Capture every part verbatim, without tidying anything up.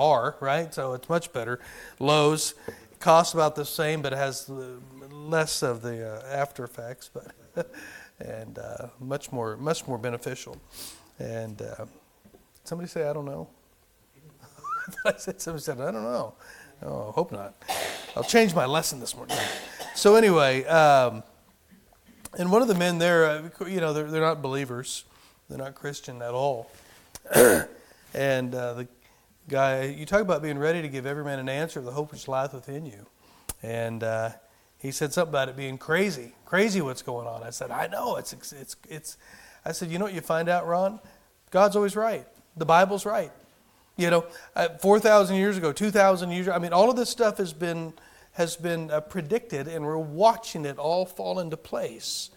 are, right? So it's much better. Lowe's costs about the same, but has less of the uh, after effects, but and uh, much more, much more beneficial. And uh, somebody say, I don't know. I said somebody said, I don't know. Oh, I hope not. I'll change my lesson this morning. So anyway, um, and one of the men there, uh, you know, they're, they're not believers. They're not Christian at all. And uh, the guy, you talk about being ready to give every man an answer of the hope which lieth within you. And uh, he said something about it being crazy, crazy what's going on. I said, I know. It's it's it's. I said, you know what you find out, Ron? God's always right. The Bible's right. You know, four thousand years ago, two thousand years ago, I mean, all of this stuff has been has been uh, predicted, and we're watching it all fall into place.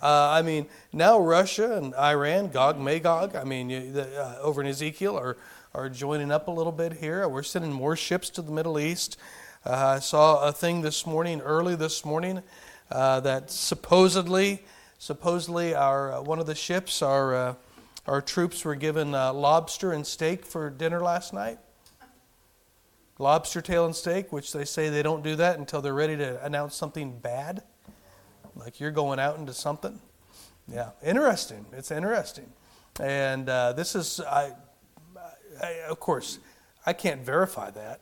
Uh, I mean, now Russia and Iran, Gog Magog, I mean, you, the, uh, over in Ezekiel, are, are joining up a little bit here. We're sending more ships to the Middle East. Uh, I saw a thing this morning, early this morning, uh, that supposedly, supposedly our uh, one of the ships, our... Uh, Our troops were given uh, lobster and steak for dinner last night. Lobster tail and steak, which they say they don't do that until they're ready to announce something bad. Like you're going out into something. Yeah, interesting. It's interesting. And uh, this is, I, I, of course, I can't verify that.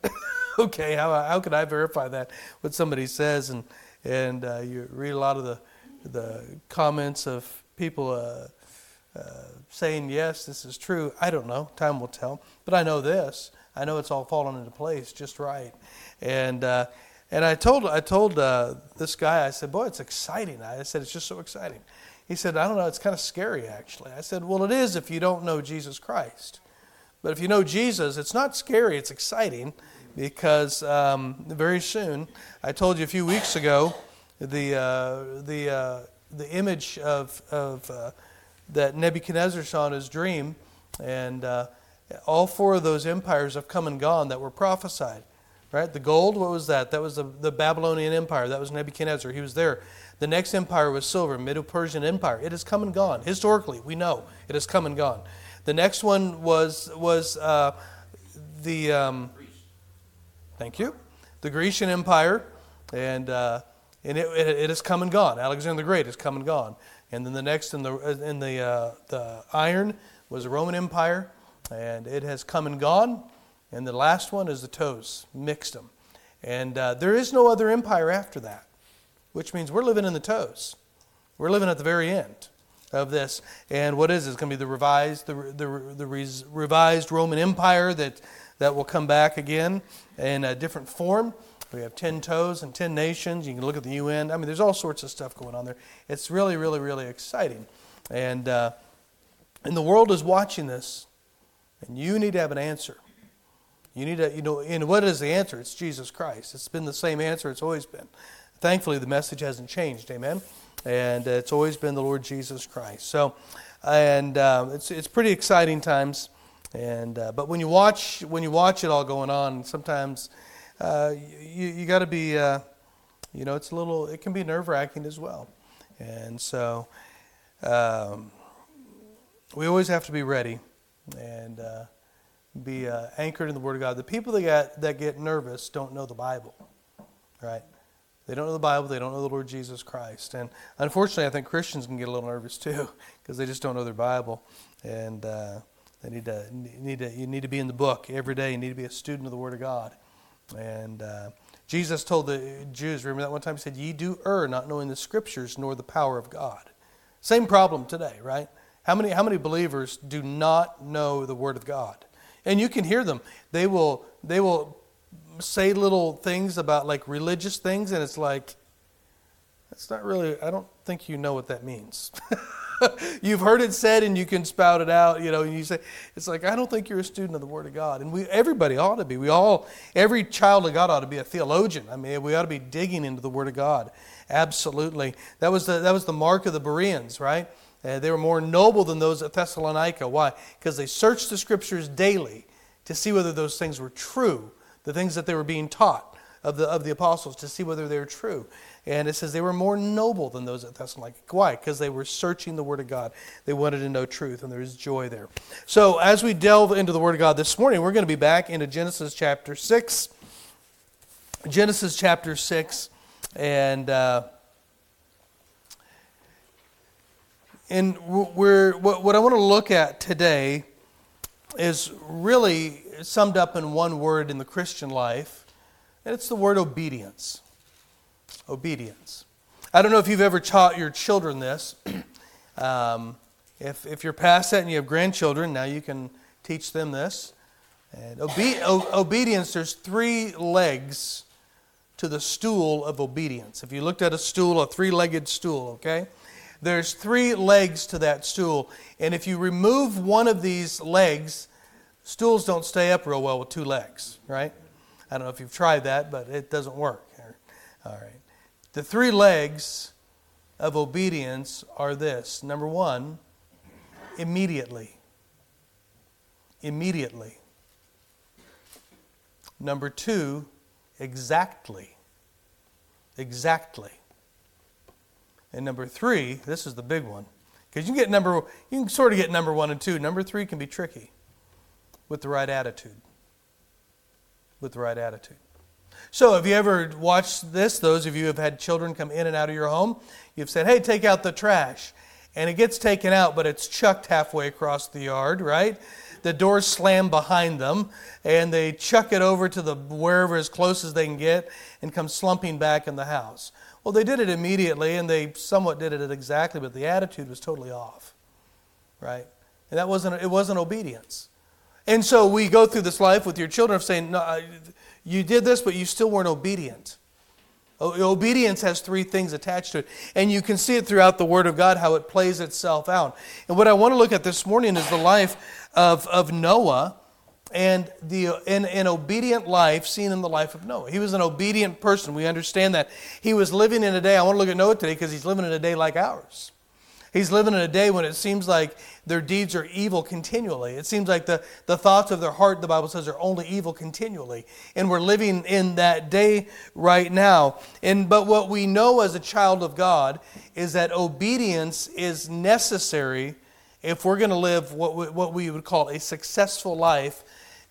Okay, how how could I verify that? What somebody says, and, and uh, you read a lot of the, the comments of people... Uh, Uh, saying, yes, this is true. I don't know. Time will tell. But I know this. I know it's all fallen into place just right. And uh, and I told I told uh, this guy, I said, boy, it's exciting. I said, it's just so exciting. He said, I don't know. It's kind of scary, actually. I said, well, it is if you don't know Jesus Christ. But if you know Jesus, it's not scary. It's exciting because um, very soon, I told you a few weeks ago, the uh, the uh, the image of of uh, that Nebuchadnezzar saw in his dream, and uh, all four of those empires have come and gone that were prophesied, right? The gold, what was that? That was the, the Babylonian Empire. That was Nebuchadnezzar. He was there. The next empire was silver, Medo-Persian Empire. It has come and gone. Historically, we know it has come and gone. The next one was was uh, the, um, thank you, the Grecian Empire, and uh, and it, it, it has come and gone. Alexander the Great has come and gone. And then the next in the in the uh, the iron was the Roman Empire, and it has come and gone. And the last one is the toes, mixed them. And uh, there is no other empire after that, which means we're living in the toes. We're living at the very end of this. And what is it? It's going to be the revised the the the res, revised Roman Empire that that will come back again in a different form. We have ten toes and ten nations. You can look at the U N. I mean, there's all sorts of stuff going on there. It's really, really, really exciting. And uh, and the world is watching this. And you need to have an answer. You need to, you know, and what is the answer? It's Jesus Christ. It's been the same answer it's always been. Thankfully, the message hasn't changed. Amen. And uh, it's always been the Lord Jesus Christ. So, and uh, it's it's pretty exciting times. And uh, but when you watch when you watch it all going on, sometimes. Uh, you you got to be, uh, you know, it's a little, it can be nerve-wracking as well. And so um, we always have to be ready and uh, be uh, anchored in the Word of God. The people that get, that get nervous don't know the Bible, right? They don't know the Bible. They don't know the Lord Jesus Christ. And unfortunately, I think Christians can get a little nervous too because they just don't know their Bible. And uh, they need to, need to, you need to be in the book every day. You need to be a student of the Word of God. And uh, Jesus told the Jews, remember that one time he said, ye do err, not knowing the Scriptures nor the power of God. Same problem today, right? How many how many believers do not know the Word of God? And you can hear them. They will they will say little things about like religious things, and it's like, that's not really, I don't think you know what that means. You've heard it said and you can spout it out, you know, and you say, it's like, I don't think you're a student of the Word of God. And we, everybody ought to be. We all, every child of God ought to be a theologian. I mean, we ought to be digging into the Word of God. Absolutely. That was the, that was the mark of the Bereans, right? Uh, they were more noble than those at Thessalonica. Why? Because they searched the Scriptures daily to see whether those things were true, the things that they were being taught of the of the apostles to see whether they were true. And it says they were more noble than those at Thessalonica. Why? Because they were searching the Word of God. They wanted to know truth, and there is joy there. So as we delve into the Word of God this morning, we're going to be back into Genesis chapter six. Genesis chapter six, and uh, and we're what, what I want to look at today is really summed up in one word in the Christian life, and it's the word obedience. Obedience. I don't know if you've ever taught your children this. um, if if you're past that and you have grandchildren, now you can teach them this. And obe- o- obedience. There's three legs to the stool of obedience. If you looked at a stool, a three-legged stool, okay? There's three legs to that stool. And if you remove one of these legs, stools don't stay up real well with two legs, right? I don't know if you've tried that, but it doesn't work. All right. The three legs of obedience are this. Number one, immediately. Immediately. Number two, exactly. Exactly. And number three, this is the big one, because you can get number, you can sort of get number one and two. Number three can be tricky, with the right attitude. With the right attitude. So, have you ever watched this? Those of you who have had children come in and out of your home, you've said, "Hey, take out the trash," and it gets taken out, but it's chucked halfway across the yard, right? The doors slam behind them, and they chuck it over to the wherever as close as they can get, and come slumping back in the house. Well, they did it immediately, and they somewhat did it exactly, but the attitude was totally off, right? And that wasn't it wasn't obedience. And so we go through this life with your children of saying, "No, you did this, but you still weren't obedient." Obedience has three things attached to it. And you can see it throughout the Word of God, how it plays itself out. And what I want to look at this morning is the life of, of Noah and the an, an obedient life seen in the life of Noah. He was an obedient person. We understand that. He was living in a day. I want to look at Noah today because he's living in a day like ours. He's living in a day when it seems like their deeds are evil continually. It seems like the, the thoughts of their heart, the Bible says, are only evil continually. And we're living in that day right now. And but what we know as a child of God is that obedience is necessary if we're going to live what we, what we would call a successful life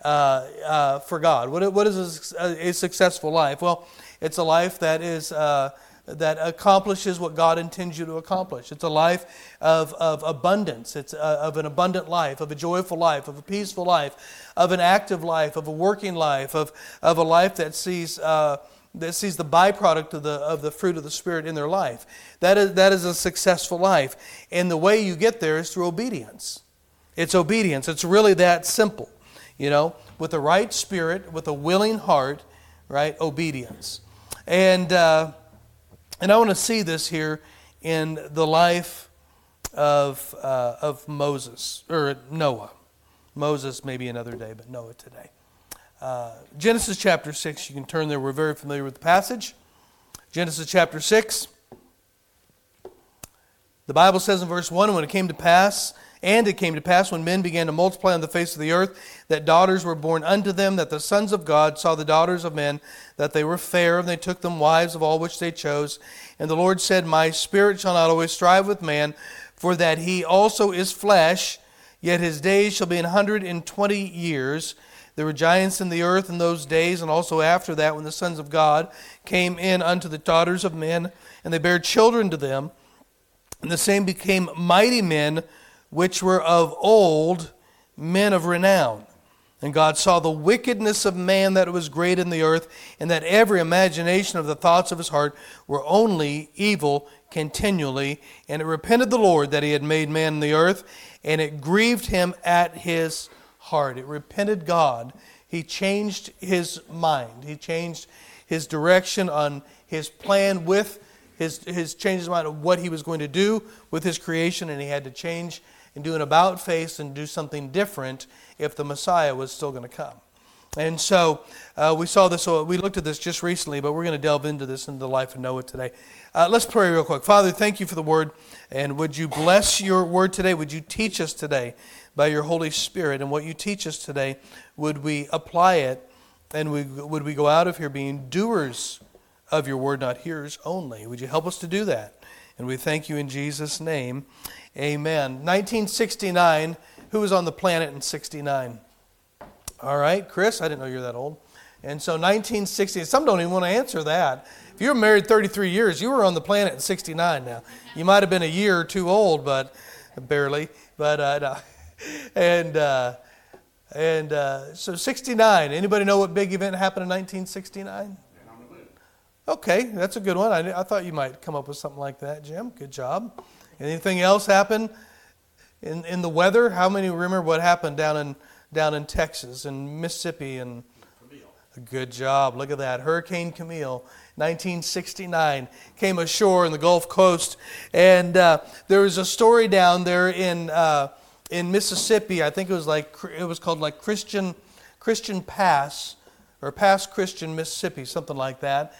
uh, uh, for God. What, what is a, a successful life? Well, it's a life that is... Uh, that accomplishes what God intends you to accomplish. It's a life of, of abundance. It's a, of an abundant life, of a joyful life, of a peaceful life, of an active life, of a working life, of, of a life that sees uh, that sees the byproduct of the of the fruit of the Spirit in their life. That is that is a successful life. And the way you get there is through obedience. It's obedience. It's really that simple. You know, with the right spirit, with a willing heart, right? Obedience. And... Uh, And I want to see this here in the life of uh, of Moses, or Noah. Moses maybe another day, but Noah today. Uh, Genesis chapter six, you can turn there. We're very familiar with the passage. Genesis chapter six. The Bible says in verse one, when it came to pass... And it came to pass when men began to multiply on the face of the earth, that daughters were born unto them, that the sons of God saw the daughters of men, that they were fair, and they took them wives of all which they chose. And the Lord said, My spirit shall not always strive with man, for that he also is flesh, yet his days shall be an hundred and twenty years. There were giants in the earth in those days, and also after that, when the sons of God came in unto the daughters of men, and they bare children to them. And the same became mighty men, which were of old, men of renown. And God saw the wickedness of man, that it was great in the earth, and that every imagination of the thoughts of his heart were only evil continually. And it repented the Lord that he had made man in the earth, and it grieved him at his heart. It repented God. He changed his mind. He changed his direction on his plan with his his changed his mind of what he was going to do with his creation, and he had to change and do an about face and do something different if the Messiah was still going to come. And so uh, we saw this, so we looked at this just recently, but we're going to delve into this in the life of Noah today. Uh, let's pray real quick. Father, thank you for the word, and would you bless your word today? Would you teach us today by your Holy Spirit, and what you teach us today, would we apply it And we, would we go out of here being doers of your word, not hearers only? Would you help us to do that? And we thank you in Jesus' name. Amen. nineteen sixty-nine, who was on the planet in sixty-nine? All right, Chris, I didn't know you were that old. And so nineteen sixty, some don't even want to answer that. If you were married thirty-three years, you were on the planet in sixty-nine now. You might have been a year or two old, but barely. But uh, no. And uh, and uh, so sixty-nine, anybody know what big event happened in nineteen sixty-nine? Okay, that's a good one. I, I thought you might come up with something like that, Jim. Good job. Anything else happen in in the weather? How many remember what happened down in down in Texas and Mississippi and? Camille. Good job. Look at that. Hurricane Camille, nineteen sixty-nine, came ashore in the Gulf Coast, and uh, there was a story down there in uh, in Mississippi. I think it was like it was called like Christian Christian Pass or Pass Christian, Mississippi, something like that.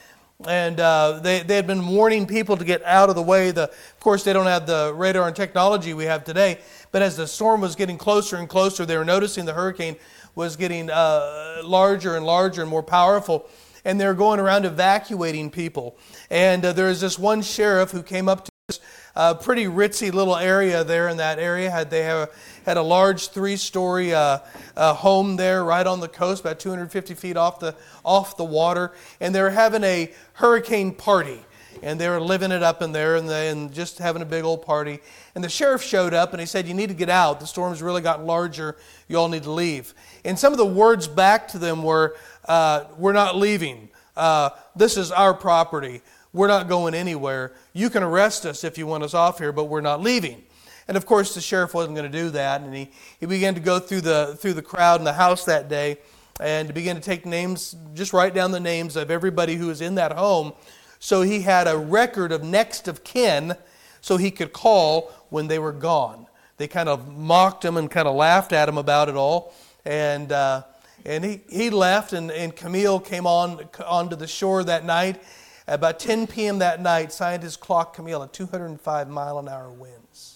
And uh, they, they had been warning people to get out of the way. The, of course, they don't have the radar and technology we have today. But as the storm was getting closer and closer, they were noticing the hurricane was getting uh, larger and larger and more powerful. And they were going around evacuating people. And uh, there was this one sheriff who came up to this uh, pretty ritzy little area there in that area. Had They have, had a large three-story uh, uh, home there right on the coast, about two hundred fifty feet off the off the water. And they were having a hurricane party, and they were living it up in there and, they, and just having a big old party. And the sheriff showed up and he said, "You need to get out. The storm's really got larger. You all need to leave." And some of the words back to them were, uh, "We're not leaving. Uh, this is our property. We're not going anywhere. You can arrest us if you want us off here, but we're not leaving." And of course the sheriff wasn't going to do that. And he, he began to go through the through the crowd in the house that day and began to take names, just write down the names of everybody who was in that home. So he had a record of next of kin so he could call when they were gone. They kind of mocked him and kind of laughed at him about it all. And uh, and he, he left, and, and Camille came on onto the shore that night. About ten p.m. that night, scientists clocked Camille at two hundred five mile an hour winds.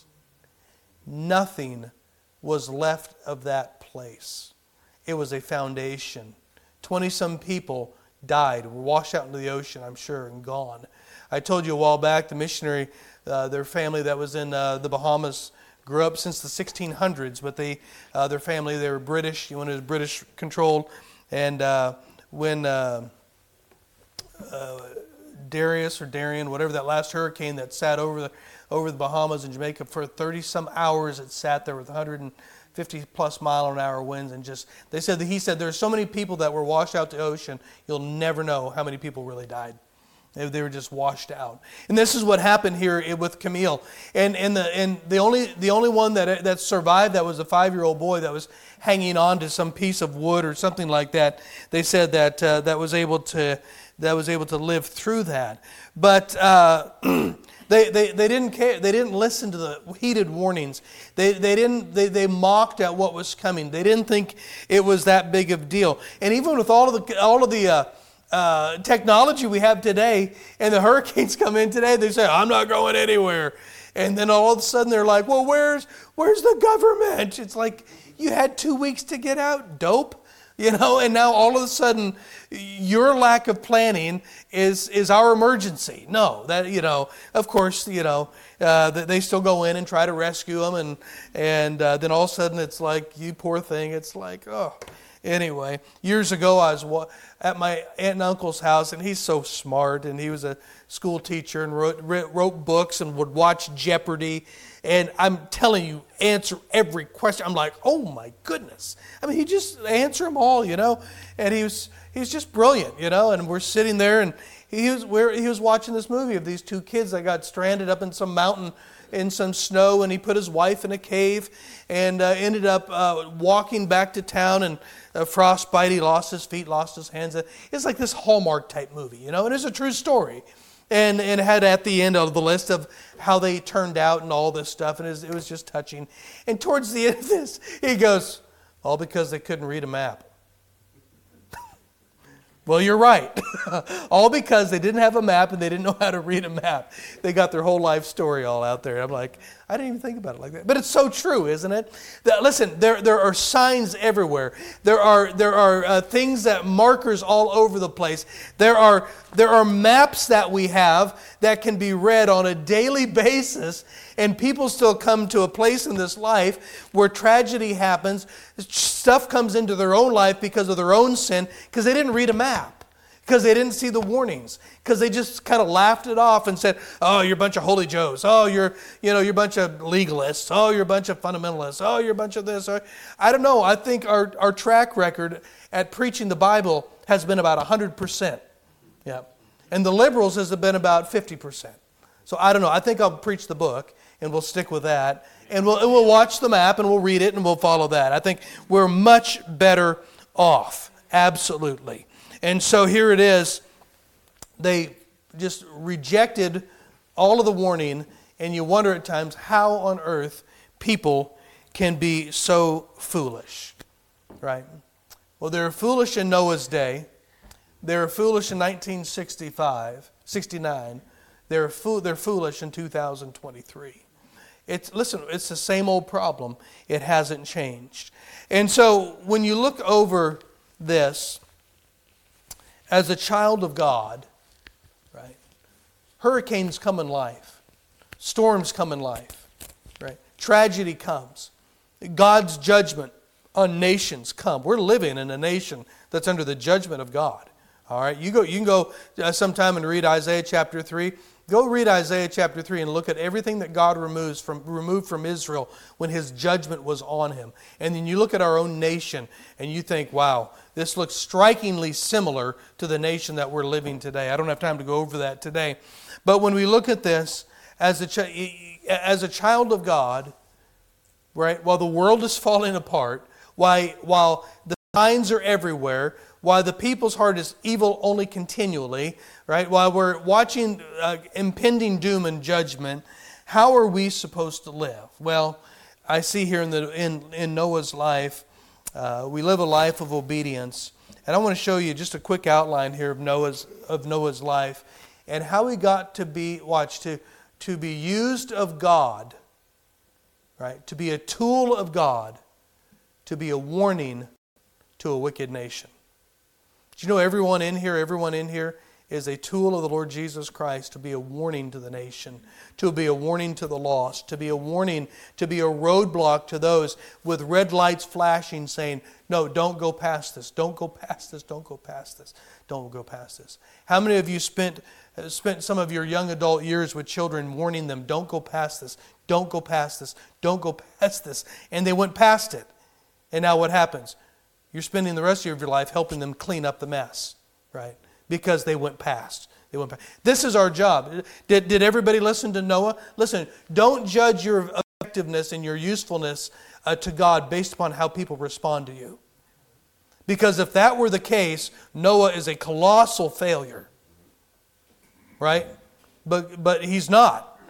Nothing was left of that place. It was a foundation. twenty-some people died, were washed out into the ocean, I'm sure, and gone. I told you a while back, the missionary, uh, their family that was in uh, the Bahamas, grew up since the sixteen hundreds, but they, uh, their family, they were British, you know, it was British controlled, and uh, when uh, uh, Darius or Darian, whatever that last hurricane that sat over the, over the Bahamas and Jamaica for thirty some hours, it sat there with one hundred fifty plus mile an hour winds, and just they said that he said there's so many people that were washed out to ocean, you'll never know how many people really died. They were just washed out. And this is what happened here with Camille. And and the and the only the only one that that survived that was a five-year-old boy that was hanging on to some piece of wood or something like that. They said that uh, that was able to that was able to live through that. But uh They, they they didn't care. They didn't listen to the heated warnings. They they didn't they, they mocked at what was coming. They didn't think it was that big of a deal. And even with all of the all of the uh, uh, technology we have today, and the hurricanes come in today, they say, "I'm not going anywhere." And then all of a sudden they're like, "Well, where's where's the government?" It's like you had two weeks to get out, dope, you know. And now all of a sudden your lack of planning is is our emergency. No, that, you know, of course, you know, uh, they still go in and try to rescue them. And, and uh, then all of a sudden it's like, you poor thing. It's like, oh, anyway, years ago I was wa- at my aunt and uncle's house, and he's so smart. And he was a school teacher and wrote, wrote books and would watch Jeopardy. And I'm telling you, answer every question. I'm like, oh my goodness. I mean, he just answer them all, you know, and he was... He's just brilliant, you know, and we're sitting there, and he was we're, he was watching this movie of these two kids that got stranded up in some mountain in some snow, and he put his wife in a cave and uh, ended up uh, walking back to town, and uh, frostbite, he lost his feet, lost his hands. It's like this Hallmark-type movie, you know, and it's a true story. And and had at the end of the list of how they turned out and all this stuff, and it was, it was just touching. And towards the end of this, he goes, all because they couldn't read a map. Well, you're right. All because they didn't have a map and they didn't know how to read a map. They got their whole life story all out there. I'm like, I didn't even think about it like that. But it's so true, isn't it? That, listen, there there are signs everywhere. There are there are uh, things that markers all over the place. There are there are maps that we have that can be read on a daily basis, and people still come to a place in this life where tragedy happens. Stuff comes into their own life because of their own sin, because they didn't read a map. Because they didn't see the warnings, because they just kind of laughed it off and said, "Oh, you're a bunch of holy joes. Oh, you're, you know, you're a bunch of legalists. Oh, you're a bunch of fundamentalists. Oh, you're a bunch of this." I don't know. I think our our track record at preaching the Bible has been about one hundred percent. Yeah. And the liberals has been about fifty percent. So I don't know. I think I'll preach the book and we'll stick with that. And we'll and we'll watch the map and we'll read it and we'll follow that. I think we're much better off. Absolutely. And so here it is. They just rejected all of the warning, and you wonder at times how on earth people can be so foolish, right? Well, they were foolish in Noah's day. They were foolish in nineteen sixty-five, sixty-nine. They're fo- they're foolish in two thousand twenty-three. It's listen, it's the same old problem. It hasn't changed. And so when you look over this, as a child of God, right? Hurricanes come in life. Storms come in life, right? Tragedy comes. God's judgment on nations come. We're living in a nation that's under the judgment of God. All right, you go. You can go sometime and read Isaiah chapter three. Go read Isaiah chapter three and look at everything that God removes from, removed from Israel when His judgment was on him. And then you look at our own nation and you think, wow, this looks strikingly similar to the nation that we're living today. I don't have time to go over that today. But when we look at this, as a, chi- as a child of God, right, while the world is falling apart, while, while the signs are everywhere, while the people's heart is evil only continually, right? While we're watching uh, impending doom and judgment, how are we supposed to live? Well, I see here in the in, in Noah's life, uh, we live a life of obedience, and I want to show you just a quick outline here of Noah's of Noah's life and how he got to be watch to to be used of God, right? To be a tool of God, to be a warning to a wicked nation. Do you know everyone in here, everyone in here is a tool of the Lord Jesus Christ to be a warning to the nation, to be a warning to the lost, to be a warning, to be a roadblock to those with red lights flashing saying, no, don't go past this, don't go past this, don't go past this, don't go past this. How many of you spent spent some of your young adult years with children warning them, don't go past this, don't go past this, don't go past this, and they went past it. And now what happens? You're spending the rest of your life helping them clean up the mess, right? Because they went past. They went past. This is our job. Did, did everybody listen to Noah? Listen, don't judge your effectiveness and your usefulness uh, to God based upon how people respond to you. Because if that were the case, Noah is a colossal failure, right? But but he's not.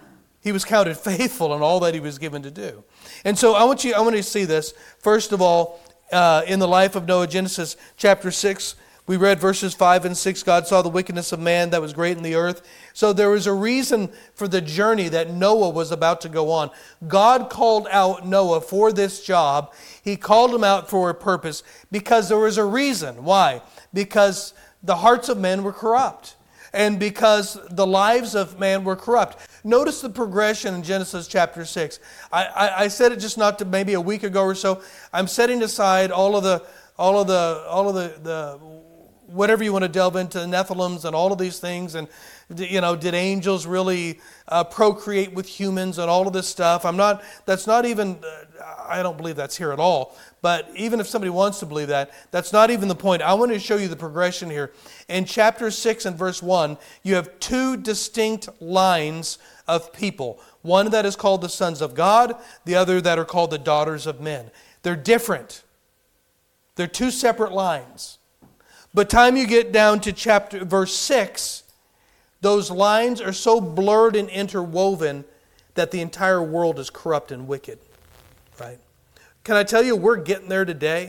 He was counted faithful in all that he was given to do. And so I want you. I want you to see this. First of all, Uh, in the life of Noah, Genesis chapter six, we read verses five and six. God saw the wickedness of man that was great in the earth. So there was a reason for the journey that Noah was about to go on. God called out Noah for this job. He called him out for a purpose because there was a reason. Why? Because the hearts of men were corrupt. And because the lives of man were corrupt. Notice the progression in Genesis chapter six. I, I, I said it just not to maybe a week ago or so. I'm setting aside all of the all of the all of the, the whatever you want to delve into, Nephilims and all of these things, and you know, did angels really uh, procreate with humans and all of this stuff? I'm not. That's not even. Uh, I don't believe that's here at all. But even if somebody wants to believe that, that's not even the point. I want to show you the progression here. In chapter six and verse one, you have two distinct lines of people. One that is called the sons of God, the other that are called the daughters of men. They're different. They're two separate lines. But time you get down to chapter verse six, those lines are so blurred and interwoven that the entire world is corrupt and wicked, right? Can I tell you, we're getting there today.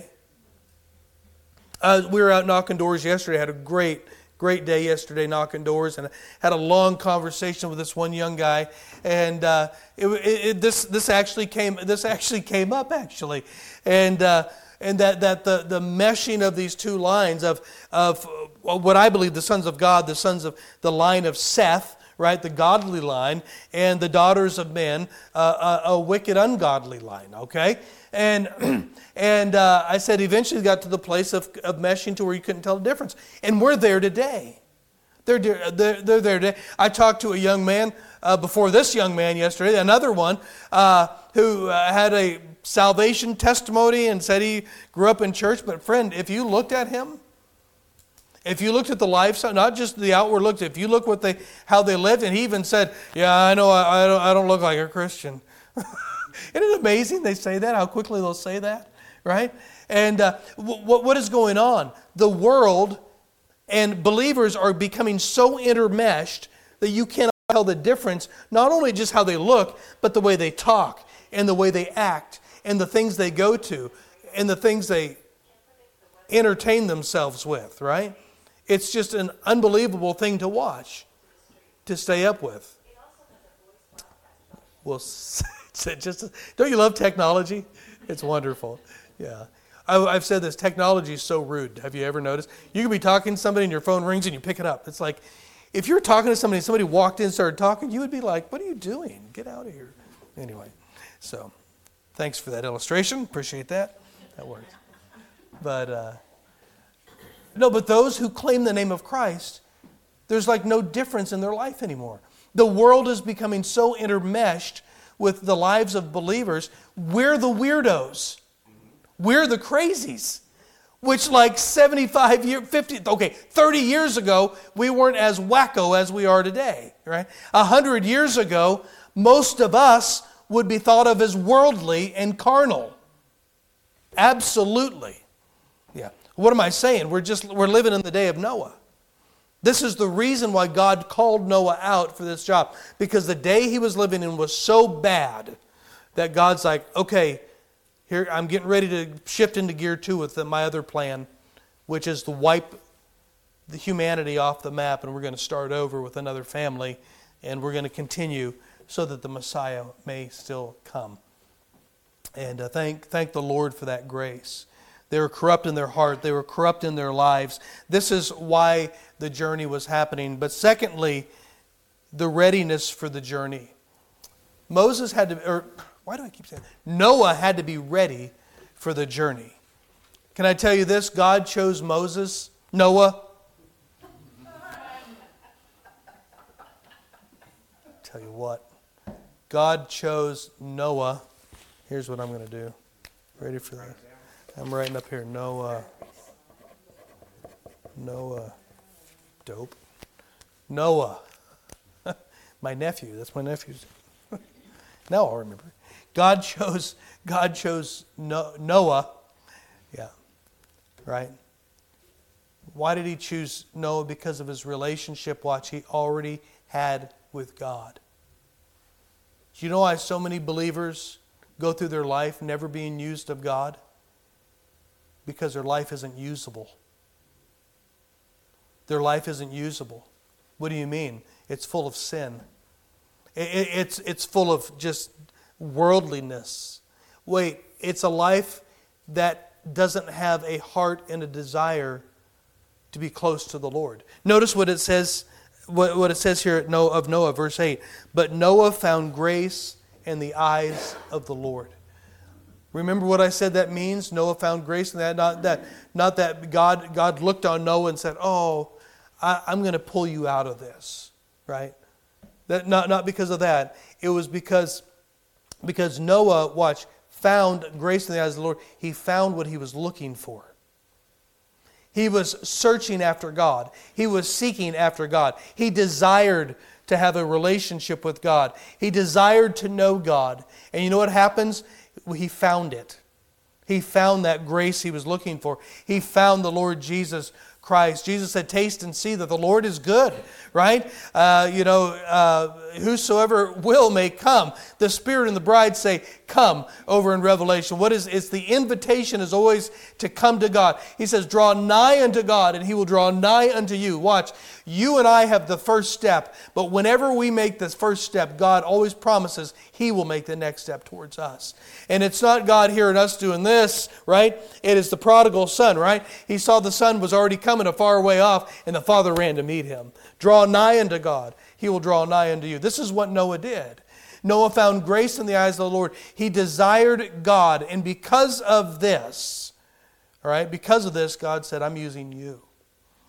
Uh, we were out knocking doors yesterday. I had a great, great day yesterday knocking doors, and I had a long conversation with this one young guy. And uh, it, it, this this actually came this actually came up actually, and uh, and that that the the meshing of these two lines of of what I believe the sons of God, the sons of the line of Seth. Right, the godly line, and the daughters of men, uh, a, a wicked, ungodly line. Okay, and and uh, I said eventually it got to the place of, of meshing to where you couldn't tell the difference, and we're there today. They're they're, they're there today. I talked to a young man uh, before this young man yesterday, another one uh, who uh, had a salvation testimony and said he grew up in church. But friend, if you looked at him. If you looked at the lifestyle, not just the outward looks, if you look what they, how they lived, and he even said, "Yeah, I know, I, I don't, I don't look like a Christian." Isn't it amazing they say that? How quickly they'll say that, right? And uh, what what is going on? The world and believers are becoming so intermeshed that you cannot tell the difference. Not only just how they look, but the way they talk, and the way they act, and the things they go to, and the things they entertain themselves with, right? It's just an unbelievable thing to watch, to stay up with. Well, just don't you love technology? It's wonderful. Yeah, I, I've said this. Technology is so rude. Have you ever noticed? You could be talking to somebody and your phone rings and you pick it up. It's like if you were talking to somebody, and somebody walked in and started talking, you would be like, "What are you doing? Get out of here!" Anyway, so thanks for that illustration. Appreciate that. That works. But. Uh, No, but those who claim the name of Christ, there's like no difference in their life anymore. The world is becoming so intermeshed with the lives of believers. We're the weirdos. We're the crazies. Which like seventy-five years, fifty, okay, thirty years ago, we weren't as wacko as we are today, right? A hundred years ago, most of us would be thought of as worldly and carnal. Absolutely. Yeah. What am I saying? We're just we're living in the day of Noah. This is the reason why God called Noah out for this job. Because the day he was living in was so bad that God's like, okay, here I'm getting ready to shift into gear two with the, my other plan, which is to wipe the humanity off the map, and we're going to start over with another family, and we're going to continue so that the Messiah may still come. And uh, thank thank the Lord for that grace. They were corrupt in their heart. They were corrupt in their lives. This is why the journey was happening. But secondly, the readiness for the journey. Moses had to, or why do I keep saying that? Noah had to be ready for the journey. Can I tell you this? God chose Moses, Noah. Tell you what. God chose Noah. Here's what I'm going to do. Ready for that? I'm writing up here, Noah, Noah, dope, Noah, my nephew, that's my nephew's, now I'll remember. God chose, God chose no, Noah, yeah, right? Why did he choose Noah? Because of his relationship, watch, he already had with God. Do you know why so many believers go through their life never being used of God? Because their life isn't usable. Their life isn't usable. What do you mean? It's full of sin. It, it, it's, it's full of just worldliness. Wait, it's a life that doesn't have a heart and a desire to be close to the Lord. Notice what it says, what, what it says here at Noah, of Noah, verse eight. But Noah found grace in the eyes of the Lord. Remember what I said that means? Noah found grace in that. Not that, not that God, God looked on Noah and said, "Oh, I, I'm going to pull you out of this." Right? That not, not because of that. It was because, because Noah, watch, found grace in the eyes of the Lord. He found what he was looking for. He was searching after God. He was seeking after God. He desired to have a relationship with God. He desired to know God. And you know what happens? He found it. He found that grace he was looking for. He found the Lord Jesus Christ. Jesus said, "Taste and see that the Lord is good," right? Uh, you know, uh, whosoever will may come. The Spirit and the bride say, come over in Revelation. What is it's the invitation is always to come to God. He says, draw nigh unto God and he will draw nigh unto you. Watch, you and I have the first step, but whenever we make this first step, God always promises he will make the next step towards us. And it's not God here and us doing this, right? It is the prodigal son, right? He saw the son was already coming a far way off and the father ran to meet him. Draw nigh unto God. He will draw nigh unto you. This is what Noah did. Noah found grace in the eyes of the Lord. He desired God. And because of this, all right, because of this, God said, I'm using you.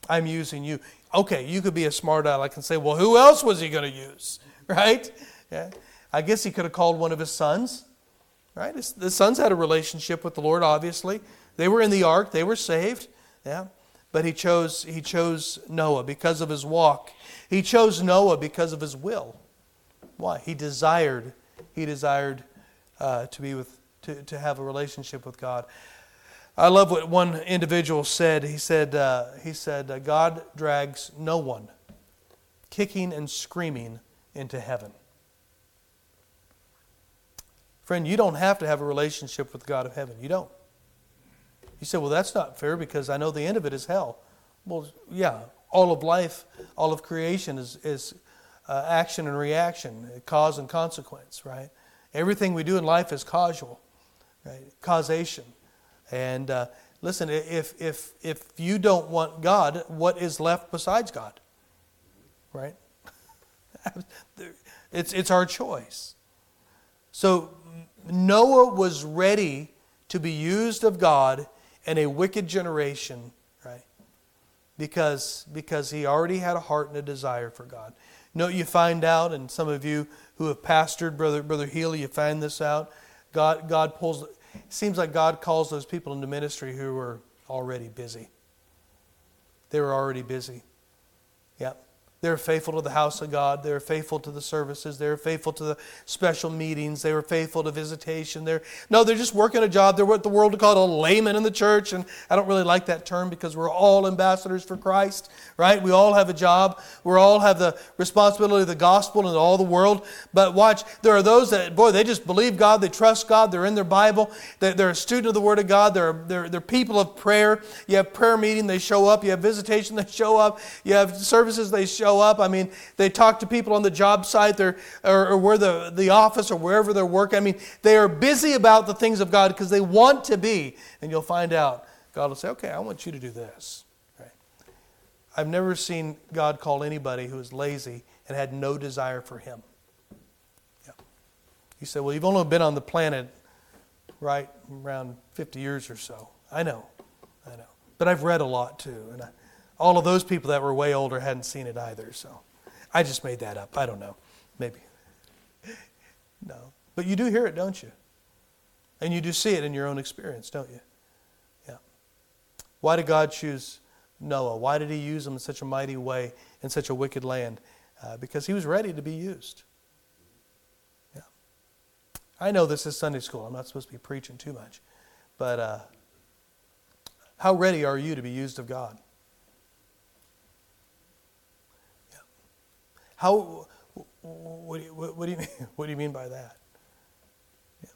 I'm using you. Okay, you could be a smart aleck and say, well, who else was he going to use? Right? Yeah. I guess he could have called one of his sons. Right? His, the sons had a relationship with the Lord, obviously. They were in the ark. They were saved. Yeah. But he chose, he chose Noah because of his walk. He chose Noah because of his will. Why? He desired, he desired uh, to be with, to, to have a relationship with God. I love what one individual said. He said, uh, he said, uh, God drags no one kicking and screaming into heaven. Friend, you don't have to have a relationship with the God of heaven. You don't. You say, well, that's not fair because I know the end of it is hell. Well, yeah. All of life, all of creation is, is uh, action and reaction, cause and consequence, right? Everything we do in life is causal, right? Causation. And uh, listen, if if if you don't want God, what is left besides God, right? It's it's our choice. So Noah was ready to be used of God in a wicked generation. Because, because he already had a heart and a desire for God. No, you find out, and some of you who have pastored, Brother Brother Healy, you find this out. God God pulls. It seems like God calls those people into ministry who were already busy. They were already busy. Yeah, they were faithful to the house of God. They were faithful to the services. They were faithful to the special meetings. They were faithful to visitation. They're no, they're just working a job. They're what the world would call a layman in the church. And I don't really like that term because we're all ambassadors for Christ, right? We all have a job. We all have the responsibility of the gospel and all the world. But watch, there are those that, boy, they just believe God. They trust God. They're in their Bible. They're, they're a student of the Word of God. They're, they're, they're people of prayer. You have prayer meeting, they show up. You have visitation, they show up. You have services, they show up. up. I mean, they talk to people on the job site or, or where the, the office or wherever they're working. I mean, they are busy about the things of God because they want to be. And you'll find out, God will say, okay, I want you to do this. Right? I've never seen God call anybody who is lazy and had no desire for him. Yeah. You say, well, you've only been on the planet right around fifty years or so. I know, I know. But I've read a lot too, and I all of those people that were way older hadn't seen it either, so I just made that up. I don't know. Maybe. No. But you do hear it, don't you? And you do see it in your own experience, don't you? Yeah. Why did God choose Noah? Why did he use him in such a mighty way in such a wicked land? Uh, because he was ready to be used. Yeah. I know this is Sunday school. I'm not supposed to be preaching too much. But uh, how ready are you to be used of God? How? What do you, what do you mean? What do you mean by that? Yeah.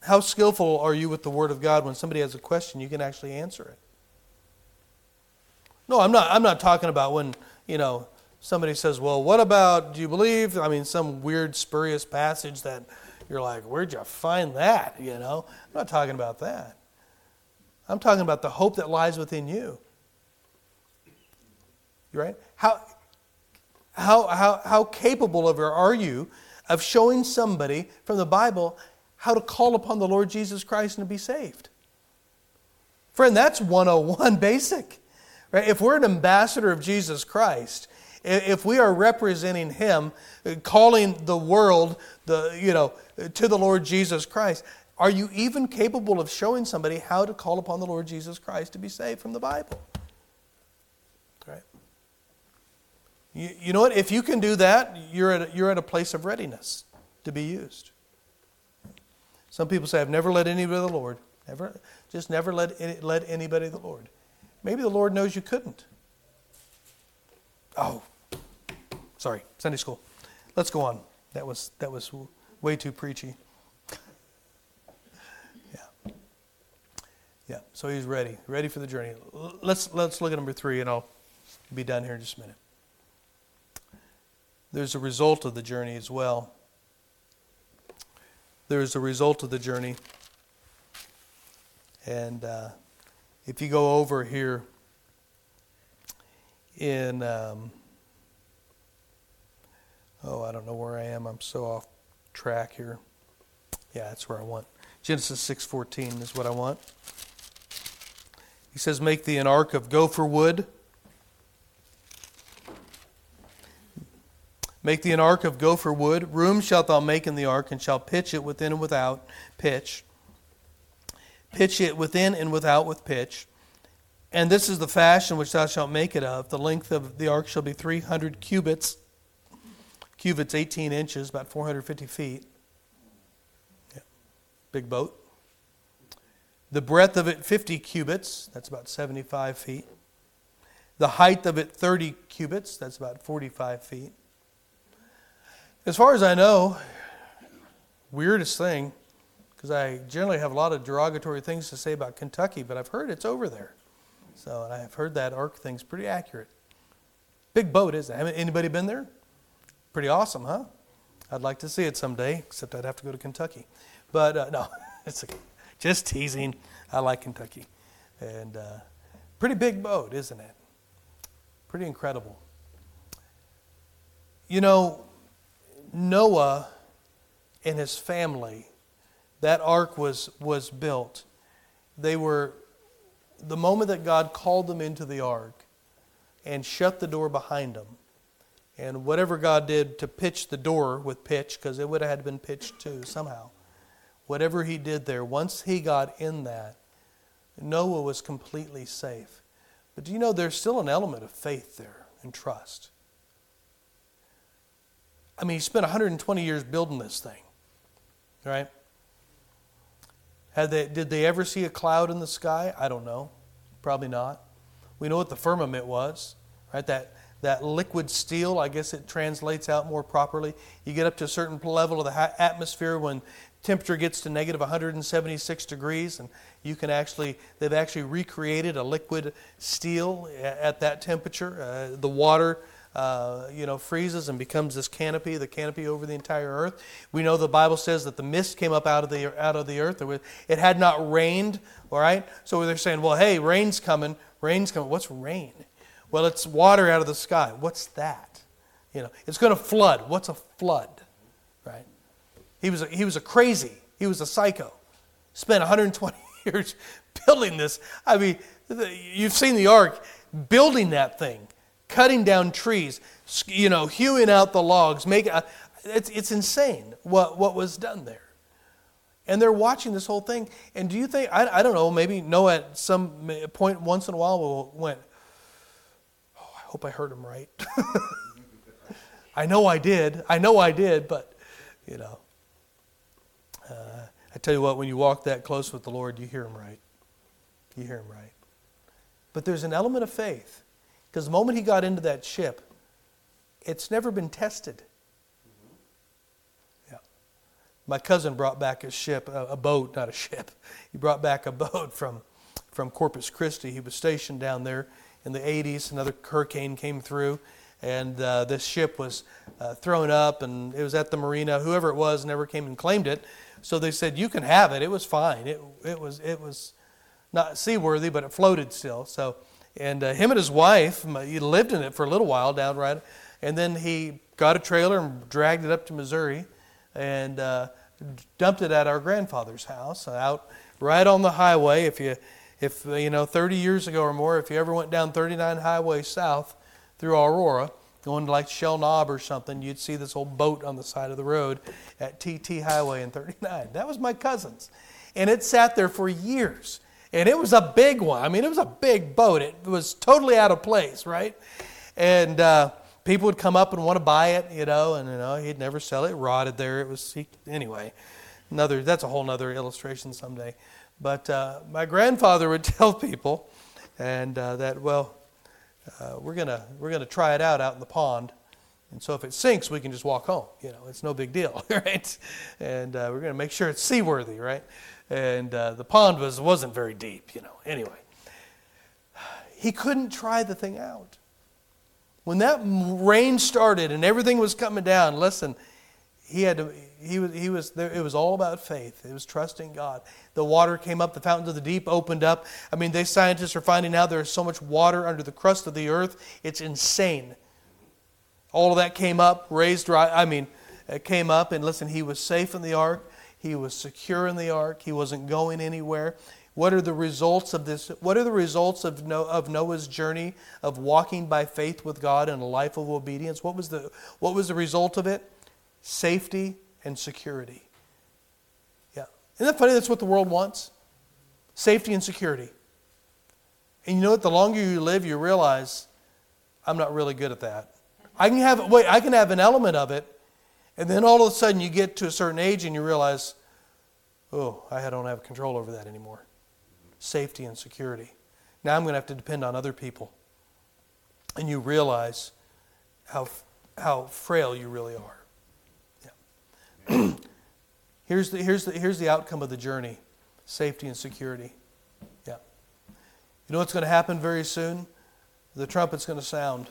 How skillful are you with the Word of God? When somebody has a question, you can actually answer it. No, I'm not. I'm not talking about when you know somebody says, "Well, what about? Do you believe?" I mean, some weird spurious passage that you're like, "Where'd you find that?" You know, I'm not talking about that. I'm talking about the hope that lies within you. You right? How? How, how how capable of are you of showing somebody from the Bible how to call upon the Lord Jesus Christ and to be saved? Friend, that's one oh one basic. Right? If we're an ambassador of Jesus Christ, if we are representing Him, calling the world the you know to the Lord Jesus Christ, are you even capable of showing somebody how to call upon the Lord Jesus Christ to be saved from the Bible? You, you know what? If you can do that, you're at a, you're at a place of readiness to be used. Some people say, "I've never led anybody to the Lord. Never, just never led any, led anybody to the Lord." Maybe the Lord knows you couldn't. Oh, sorry, Sunday school. Let's go on. That was that was way too preachy. yeah. Yeah, so he's ready, ready for the journey. Let's let's look at number three, and I'll be done here in just a minute. There's a result of the journey as well. There's a result of the journey. And uh, if you go over here in, um, oh, I don't know where I am. I'm so off track here. Yeah, that's where I want. Genesis six fourteen is what I want. He says, make thee an ark of gopher wood. Make thee an ark of gopher wood. Room shalt thou make in the ark, and shalt pitch it within and without pitch. Pitch it within and without with pitch. And this is the fashion which thou shalt make it of. The length of the ark shall be three hundred cubits. Cubits, eighteen inches, about four hundred fifty feet. Yeah. Big boat. The breadth of it fifty cubits. That's about seventy-five feet. The height of it thirty cubits. That's about forty-five feet. As far as I know, weirdest thing, because I generally have a lot of derogatory things to say about Kentucky, but I've heard it's over there. So, and I've heard that ark thing's pretty accurate. Big boat, isn't it? Haven't anybody been there? Pretty awesome, huh? I'd like to see it someday, except I'd have to go to Kentucky. But uh, no, it's okay. Just teasing. I like Kentucky. And uh, pretty big boat, isn't it? Pretty incredible. You know, Noah and his family, that ark was was built. They were, the moment that God called them into the ark and shut the door behind them, and whatever God did to pitch the door with pitch, because it would have had been pitched too somehow, whatever he did there, once he got in that, Noah was completely safe. But do you know there's still an element of faith there and trust? I mean, he spent one hundred twenty years building this thing, right? Had they, did they ever see a cloud in the sky? I don't know. Probably not. We know what the firmament was, right? That that liquid steel, I guess it translates out more properly. You get up to a certain level of the atmosphere when temperature gets to negative one hundred seventy-six degrees, and you can actually, they've actually recreated a liquid steel at that temperature. Uh, the water Uh, you know, freezes and becomes this canopy, the canopy over the entire earth. We know the Bible says that the mist came up out of the out of the earth. It had not rained, all right? So they're saying, well, hey, rain's coming, rain's coming. What's rain? Well, it's water out of the sky. What's that? You know, it's going to flood. What's a flood, right? He was a, he was a crazy. He was a psycho. Spent one hundred twenty years building this. I mean, you've seen the ark building that thing. Cutting down trees, you know, hewing out the logs, making uh, it's it's insane what, what was done there, and they're watching this whole thing. And do you think I I don't know? Maybe Noah at some point once in a while went, oh, I hope I heard him right. I know I did. I know I did. But you know, uh, I tell you what, when you walk that close with the Lord, you hear him right. You hear him right. But there's an element of faith. Because the moment he got into that ship, it's never been tested. Yeah, my cousin brought back a ship, a boat, not a ship. He brought back a boat from, from Corpus Christi. He was stationed down there in the eighties. Another hurricane came through, and uh, this ship was uh, thrown up, and it was at the marina. Whoever it was never came and claimed it. So they said, "You can have it. It was fine. It it was it was not seaworthy, but it floated still." So. And uh, him and his wife, he lived in it for a little while down right. And then he got a trailer and dragged it up to Missouri and uh, dumped it at our grandfather's house out right on the highway. If you, if you know, thirty years ago or more, if you ever went down thirty-nine Highway South through Aurora, going to like Shell Knob or something, you'd see this old boat on the side of the road at T T Highway and thirty-nine. That was my cousin's. And it sat there for years. And it was a big one. I mean, it was a big boat. It was totally out of place, right? And uh, people would come up and want to buy it, you know, and you know he'd never sell it. It rotted there. It was, he, anyway, another. That's a whole other illustration someday. But uh, my grandfather would tell people, and uh, that, well, uh, we're gonna we're gonna try it out out in the pond. And so if it sinks, we can just walk home. You know, it's no big deal, right? And uh, we're going to make sure it's seaworthy, right? And uh, the pond was, wasn't very deep, you know. Anyway, he couldn't try the thing out. When that rain started and everything was coming down, listen, he had to, he was, he was there, it was all about faith. It was trusting God. The water came up, the fountains of the deep opened up. I mean, they scientists are finding out there's so much water under the crust of the earth. It's insane. All of that came up, raised dry, I mean, it came up, and listen, he was safe in the ark. He was secure in the ark. He wasn't going anywhere. What are the results of this? What are the results of Noah's journey of walking by faith with God and a life of obedience? What was the what was the result of it? Safety and security. Yeah. Isn't that funny? That's what the world wants. Safety and security. And you know what? The longer you live, you realize, I'm not really good at that. I can have wait, I can have an element of it, and then all of a sudden you get to a certain age and you realize, oh, I don't have control over that anymore. Safety and security. Now I'm going to have to depend on other people. And you realize how how frail you really are. Yeah. here's the here's the here's the outcome of the journey. Safety and security. Yeah. You know what's going to happen very soon? The trumpet's going to sound.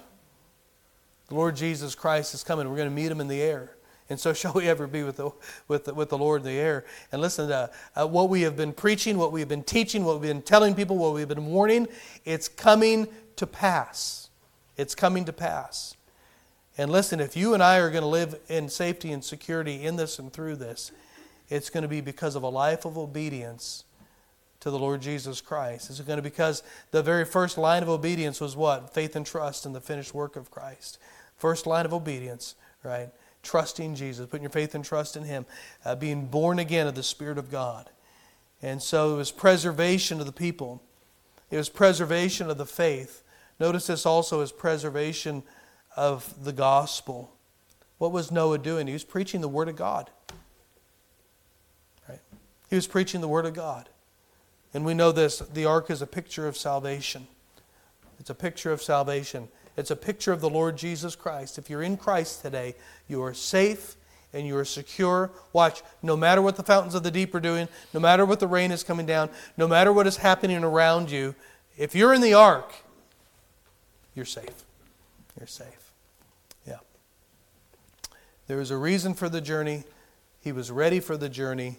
The Lord Jesus Christ is coming. We're going to meet him in the air. And so shall we ever be with the with the, with the Lord in the air. And listen, uh, uh, what we have been preaching, what we have been teaching, what we've been telling people, what we've been warning, it's coming to pass. It's coming to pass. And listen, if you and I are going to live in safety and security in this and through this, it's going to be because of a life of obedience to the Lord Jesus Christ. It's going to be because the very first line of obedience was what? Faith and trust in the finished work of Christ. First line of obedience, right? Trusting Jesus, putting your faith and trust in Him, uh, being born again of the Spirit of God. And so it was preservation of the people. It was preservation of the faith. Notice this also is preservation of the gospel. What was Noah doing? He was preaching the Word of God. Right? He was preaching the Word of God. And we know this, the ark is a picture of salvation. It's a picture of salvation. It's a picture of the Lord Jesus Christ. If you're in Christ today, you are safe and you are secure. Watch, no matter what the fountains of the deep are doing, no matter what the rain is coming down, no matter what is happening around you, if you're in the ark, you're safe. You're safe. Yeah. There is a reason for the journey. He was ready for the journey,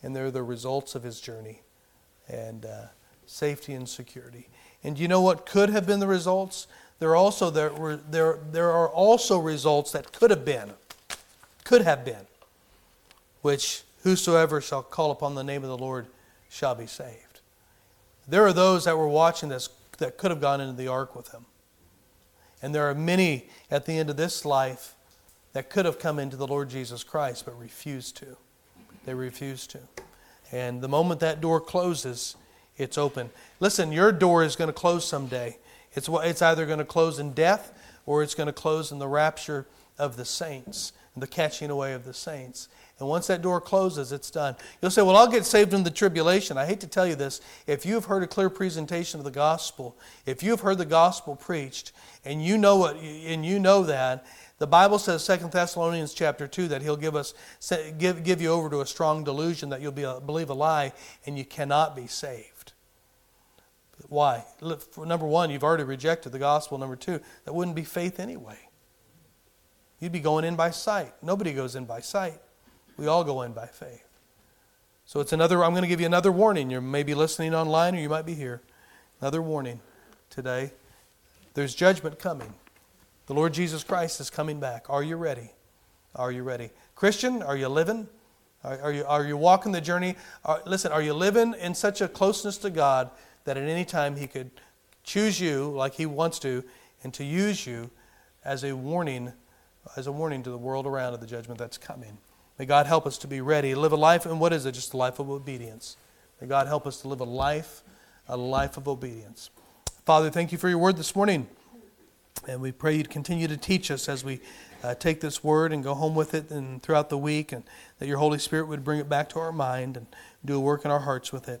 and there are the results of his journey. And uh, safety and security. And you know what could have been the results? There also there were there there are also results that could have been, could have been, which whosoever shall call upon the name of the Lord shall be saved. There are those that were watching this that could have gone into the ark with him, and there are many at the end of this life that could have come into the Lord Jesus Christ but refused to. They refused to. And the moment that door closes, it's open. Listen, your door is going to close someday. It's it's either going to close in death or it's going to close in the rapture of the saints, the catching away of the saints. And once that door closes, it's done. You'll say, well, I'll get saved in the tribulation. I hate to tell you this. If you've heard a clear presentation of the gospel, if you've heard the gospel preached, and you know what, and you know that, the Bible says, Second Thessalonians chapter two, that he'll give us give, give you over to a strong delusion that you'll be a, believe a lie and you cannot be saved. Why? Number one, you've already rejected the gospel. Number two, that wouldn't be faith anyway. You'd be going in by sight. Nobody goes in by sight. We all go in by faith. So it's another. I'm going to give you another warning. You may be listening online or you might be here. Another warning today. There's judgment coming. The Lord Jesus Christ is coming back. Are you ready? Are you ready? Christian, are you living? Are, are you are you walking the journey? Are, listen, are you living in such a closeness to God that at any time He could choose you like He wants to and to use you as a warning, as a warning to the world around of the judgment that's coming? May God help us to be ready. Live a life, and what is it? Just a life of obedience. May God help us to live a life, a life of obedience. Father, thank you for your word this morning. And we pray you'd continue to teach us as we uh, take this word and go home with it and throughout the week, and that your Holy Spirit would bring it back to our mind and do a work in our hearts with it.